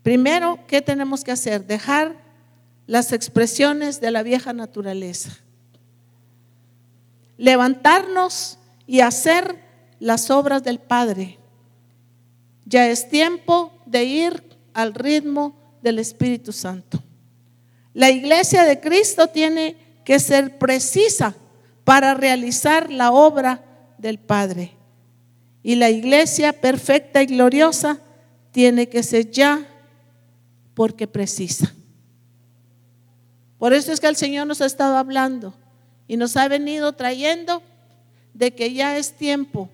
Primero, ¿qué tenemos que hacer? Dejar las expresiones de la vieja naturaleza. Levantarnos y hacer las obras del Padre. Ya es tiempo de ir al ritmo del Espíritu Santo. La iglesia de Cristo tiene que ser precisa para realizar la obra del Padre. Y la iglesia perfecta y gloriosa tiene que ser ya, porque precisa. Por eso es que el Señor nos ha estado hablando y nos ha venido trayendo de que ya es tiempo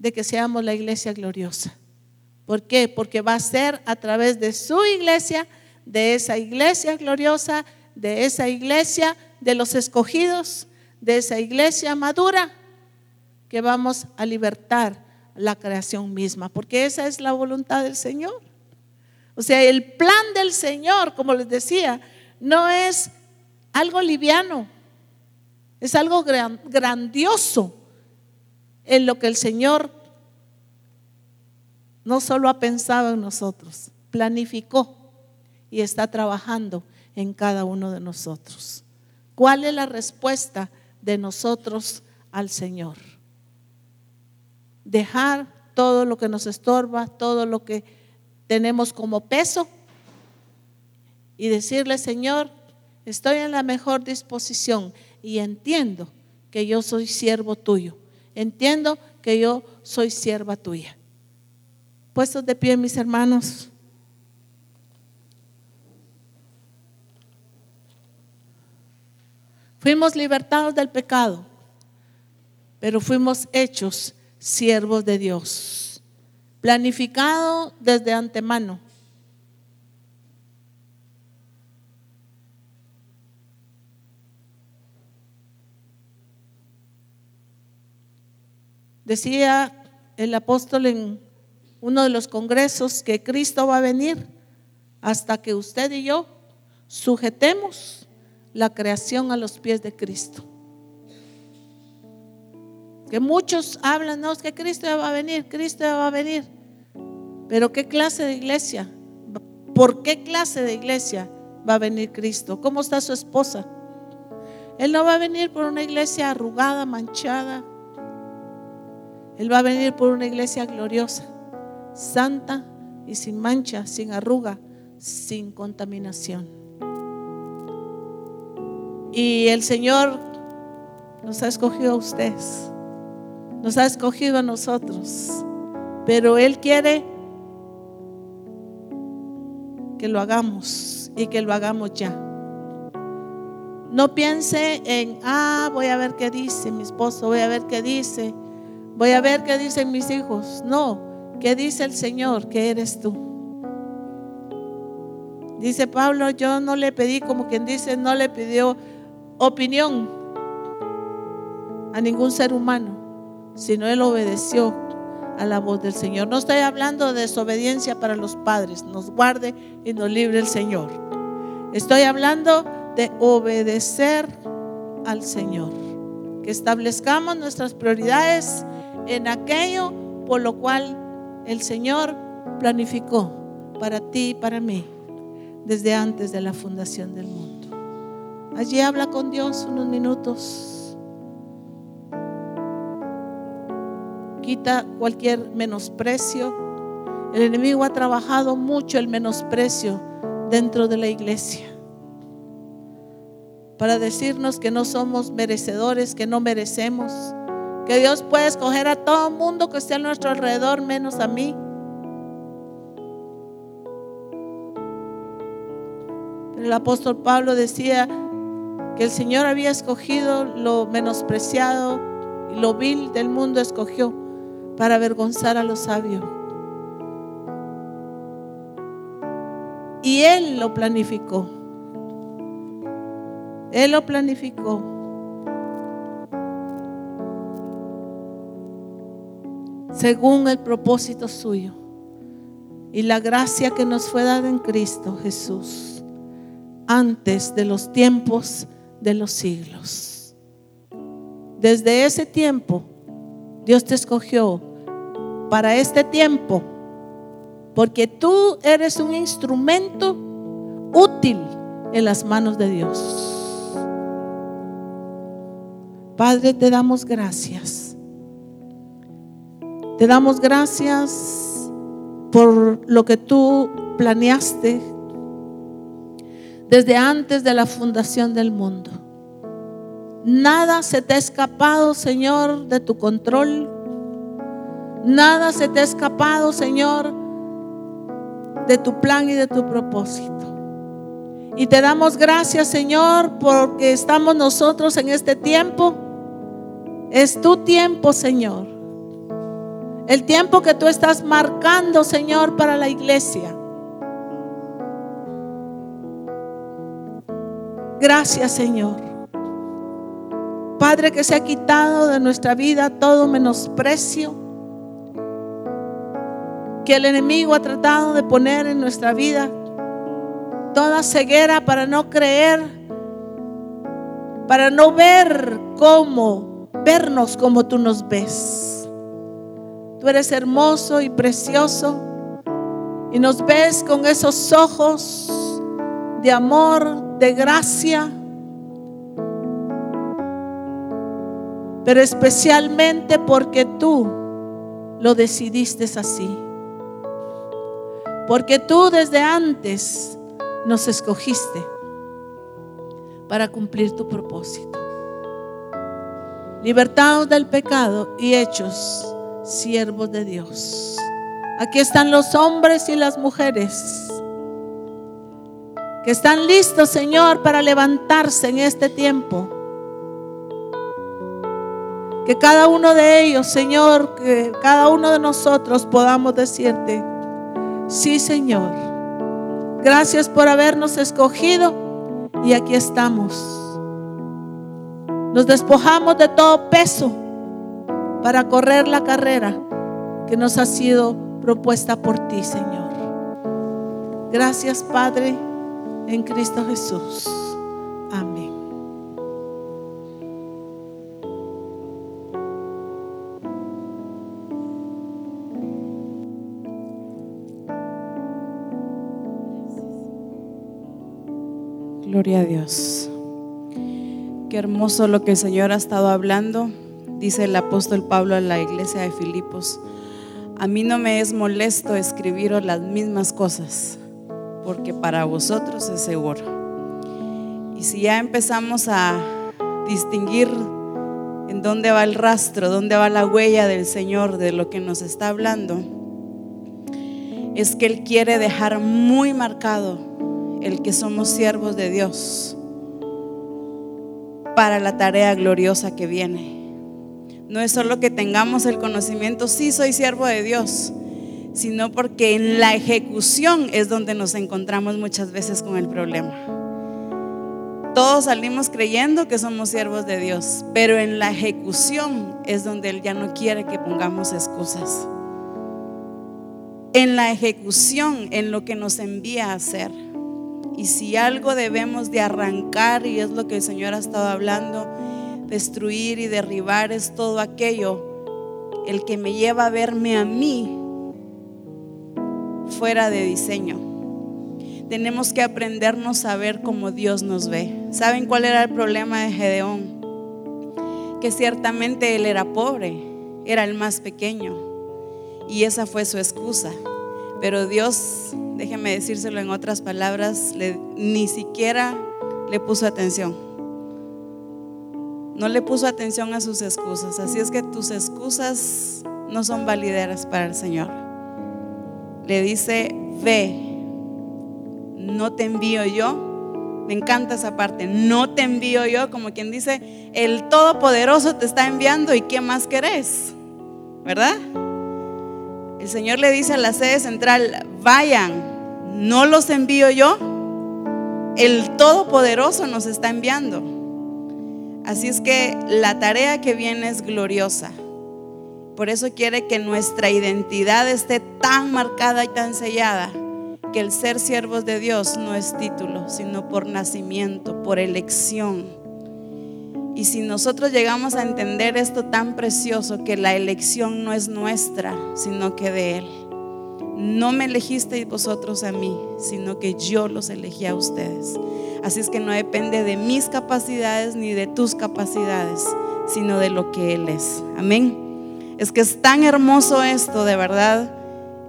de que seamos la iglesia gloriosa. ¿Por qué? Porque va a ser a través de su iglesia, de esa iglesia gloriosa, de esa iglesia de los escogidos, de esa iglesia madura, que vamos a libertar la creación misma, porque esa es la voluntad del Señor. O sea, el plan del Señor, como les decía, no es algo liviano, es algo gran, grandioso en lo que el Señor no solo ha pensado en nosotros, planificó y está trabajando en cada uno de nosotros. ¿Cuál es la respuesta de nosotros al Señor? Dejar todo lo que nos estorba, todo lo que tenemos como peso, y decirle: Señor, estoy en la mejor disposición y entiendo que yo soy siervo tuyo, entiendo que yo soy sierva tuya. Puestos de pie, mis hermanos. Fuimos libertados del pecado, pero fuimos hechos siervos de Dios, planificado desde antemano. Decía el apóstol en uno de los congresos que Cristo va a venir hasta que usted y yo sujetemos la creación a los pies de Cristo. Que muchos hablan: no, es que Cristo ya va a venir, Cristo ya va a venir. Pero ¿qué clase de iglesia? ¿Por qué clase de iglesia va a venir Cristo? ¿Cómo está su esposa? Él no va a venir por una iglesia arrugada, manchada. Él va a venir por una iglesia gloriosa, santa y sin mancha, sin arruga, sin contaminación. Y el Señor nos ha escogido a ustedes, nos ha escogido a nosotros, pero Él quiere que lo hagamos y que lo hagamos ya. No piense en, ah, voy a ver qué dice mi esposo, voy a ver qué dice, voy a ver qué dicen mis hijos. No, ¿qué dice el Señor? ¿Qué eres tú? Dice Pablo: yo no le pedí, como quien dice, no le pidió opinión a ningún ser humano, sino él obedeció a la voz del Señor. No estoy hablando de desobediencia para los padres, nos guarde y nos libre el Señor. Estoy hablando de obedecer al Señor, que establezcamos nuestras prioridades en aquello por lo cual el Señor planificó para ti y para mí desde antes de la fundación del mundo. Allí habla con Dios unos minutos. Quita cualquier menosprecio. El enemigo ha trabajado mucho el menosprecio dentro de la iglesia para decirnos que no somos merecedores, que no merecemos, que Dios puede escoger a todo mundo que esté a nuestro alrededor menos a mí. Pero el apóstol Pablo decía que el Señor había escogido lo menospreciado y lo vil del mundo, escogió para avergonzar a los sabios. Y Él lo planificó. Él lo planificó. según el propósito suyo y la gracia que nos fue dada en Cristo Jesús antes de los tiempos de los siglos. Desde ese tiempo Dios te escogió para este tiempo, porque tú eres un instrumento útil en las manos de Dios. Padre, te damos gracias. Te damos gracias por lo que tú planeaste desde antes de la fundación del mundo. Nada se te ha escapado, Señor, de tu control. Nada se te ha escapado, Señor, de tu plan y de tu propósito. Y te damos gracias, Señor, porque estamos nosotros en este tiempo. Es tu tiempo, Señor. El tiempo que tú estás marcando, Señor, para la iglesia. Gracias, Señor. Padre, que se ha quitado de nuestra vida todo menosprecio que el enemigo ha tratado de poner en nuestra vida. Toda ceguera para no creer, para no ver cómo, vernos como tú nos ves. Tú eres hermoso y precioso y nos ves con esos ojos de amor, de gracia, pero especialmente porque tú lo decidiste así, porque tú desde antes nos escogiste para cumplir tu propósito, libertados del pecado y hechos siervos de Dios. Aquí están los hombres y las mujeres que están listos, Señor, para levantarse en este tiempo. Que cada uno de ellos, Señor, que cada uno de nosotros podamos decirte: sí, Señor, gracias por habernos escogido y aquí estamos. Nos despojamos de todo peso para correr la carrera que nos ha sido propuesta por ti, Señor. Gracias, Padre, en Cristo Jesús. Amén. Gloria a Dios. Qué hermoso lo que el Señor ha estado hablando. Dice el apóstol Pablo a la iglesia de Filipos: a mí no me es molesto escribiros las mismas cosas, porque para vosotros es seguro. Y si ya empezamos a distinguir en dónde va el rastro, dónde va la huella del Señor, de lo que nos está hablando, es que Él quiere dejar muy marcado el que somos siervos de Dios para la tarea gloriosa que viene. No es solo que tengamos el conocimiento, sí soy siervo de Dios, sino porque en la ejecución es donde nos encontramos muchas veces con el problema. Todos salimos creyendo que somos siervos de Dios, pero en la ejecución es donde Él ya no quiere que pongamos excusas. En la ejecución, en lo que nos envía a hacer. Y si algo debemos de arrancar, y es lo que el Señor ha estado hablando, destruir y derribar es todo aquello, el que me lleva a verme a mí fuera de diseño. Tenemos que aprendernos a ver como Dios nos ve. ¿Saben cuál era el problema de Gedeón? Que ciertamente él era pobre, era el más pequeño, y esa fue su excusa. Pero Dios, déjeme decírselo en otras palabras, le, ni siquiera le puso atención. No le puso atención a sus excusas. Así es que tus excusas no son valideras para el Señor. Le dice: ve, no te envío yo. Me encanta esa parte, no te envío yo. Como quien dice, el Todopoderoso te está enviando y ¿qué más querés? ¿Verdad? El Señor le dice a la sede central: vayan, no los envío yo, el Todopoderoso nos está enviando. Así es que la tarea que viene es gloriosa Por eso quiere que nuestra identidad esté tan marcada y tan sellada, que el ser siervos de Dios no es título, sino por nacimiento, por elección. Y si nosotros llegamos a entender esto tan precioso, que la elección no es nuestra, sino que de Él. No me elegisteis vosotros a mí, sino que yo los elegí a ustedes. Así es que no depende de mis capacidades ni de tus capacidades, sino de lo que Él es. Amén. Es que es tan hermoso esto, de verdad.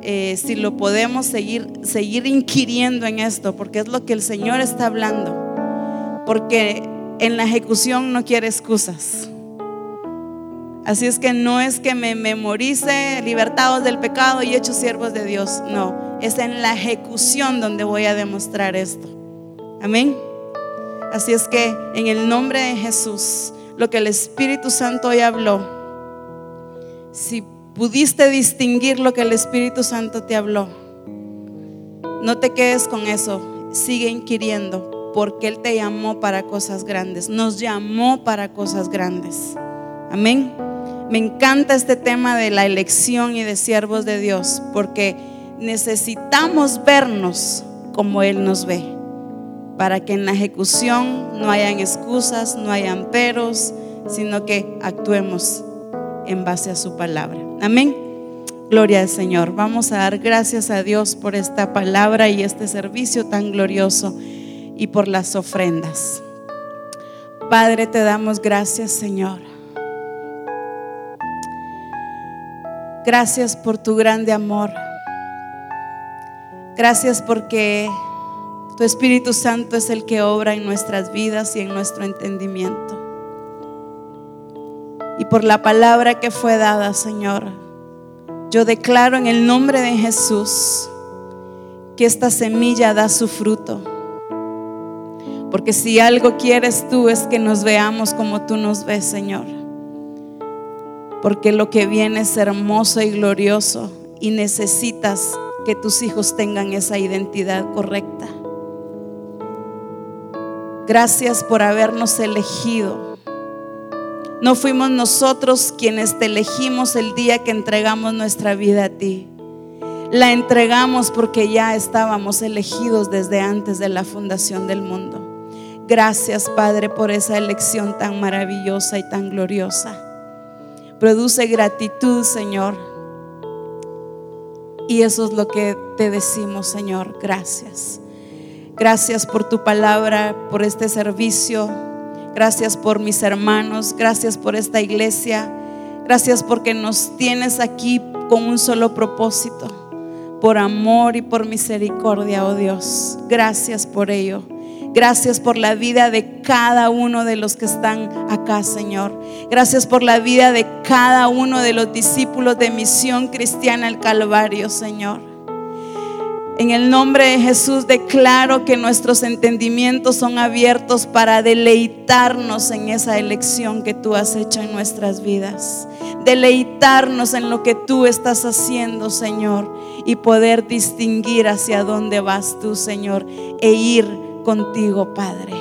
Eh, si lo podemos seguir, seguir inquiriendo en esto, porque es lo que el Señor está hablando. Porque en la ejecución no quiere excusas. Así es que no es que me memorice libertados del pecado y hechos siervos de Dios. No, es en la ejecución donde voy a demostrar esto. Amén. Así es que en el nombre de Jesús, lo que el Espíritu Santo hoy habló, si pudiste distinguir lo que el Espíritu Santo te habló, no te quedes con eso, sigue inquiriendo. Porque Él te llamó para cosas grandes, nos llamó para cosas grandes. Amén. Me encanta este tema de la elección y de siervos de Dios, porque necesitamos vernos como Él nos ve, para que en la ejecución no hayan excusas, no hayan peros, sino que actuemos en base a su palabra. Amén. Gloria al Señor. Vamos a dar gracias a Dios por esta palabra y este servicio tan glorioso. Y por las ofrendas. Padre, te damos gracias, Señor. Gracias por tu grande amor. Gracias porque tu Espíritu Santo es el que obra en nuestras vidas y en nuestro entendimiento. Y por la palabra que fue dada, Señor, yo declaro en el nombre de Jesús que esta semilla da su fruto. Porque si algo quieres tú es que nos veamos como tú nos ves, Señor. Porque lo que viene es hermoso y glorioso y necesitas que tus hijos tengan esa identidad correcta. Gracias por habernos elegido. No fuimos nosotros quienes te elegimos el día que entregamos nuestra vida a ti. La entregamos porque ya estábamos elegidos desde antes de la fundación del mundo. Gracias, Padre, por esa elección tan maravillosa y tan gloriosa. Produce gratitud, Señor. Y eso es lo que te decimos, Señor. Gracias. Gracias por tu palabra, por este servicio. Gracias por mis hermanos. Gracias por esta iglesia. Gracias porque nos tienes aquí con un solo propósito, por amor y por misericordia, oh Dios. Gracias por ello. Gracias por la vida de cada uno de los que están acá, Señor. Gracias por la vida de cada uno de los discípulos de Misión Cristiana El Calvario, Señor. En el nombre de Jesús declaro que nuestros entendimientos son abiertos para deleitarnos en esa elección que tú has hecho en nuestras vidas. Deleitarnos en lo que tú estás haciendo, Señor, y poder distinguir hacia dónde vas tú, Señor, e ir contigo, Padre.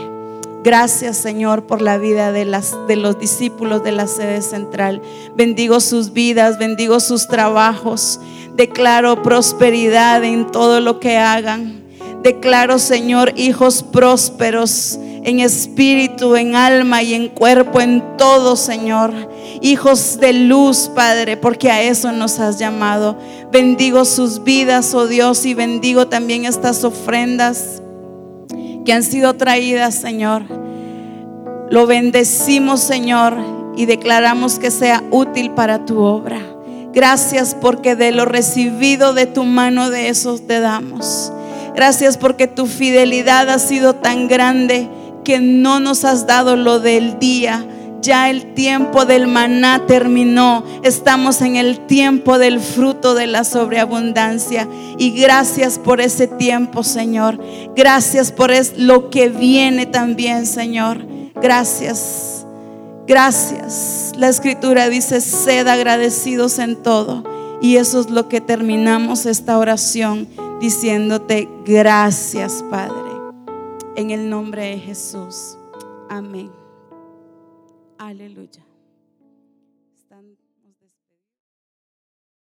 Gracias, Señor, por la vida de, las, de los discípulos de la sede central. Bendigo sus vidas, bendigo sus trabajos. Declaro prosperidad en todo lo que hagan. Declaro, Señor, hijos prósperos en espíritu, en alma y en cuerpo, en todo, Señor. Hijos de luz, Padre, porque a eso nos has llamado. Bendigo sus vidas, oh Dios, y bendigo también estas ofrendas que han sido traídas, Señor. Lo bendecimos, Señor, y declaramos que sea útil para tu obra. Gracias porque de lo recibido de tu mano, de eso te damos. Gracias porque tu fidelidad ha sido tan grande que no nos has dado lo del día. Ya el tiempo del maná terminó. Estamos en el tiempo del fruto de la sobreabundancia. Y gracias por ese tiempo, Señor. Gracias por lo que viene también, Señor. Gracias. Gracias. La Escritura dice: sed agradecidos en todo. Y eso es lo que terminamos esta oración diciéndote gracias, Padre. En el nombre de Jesús. Amén. Aleluya.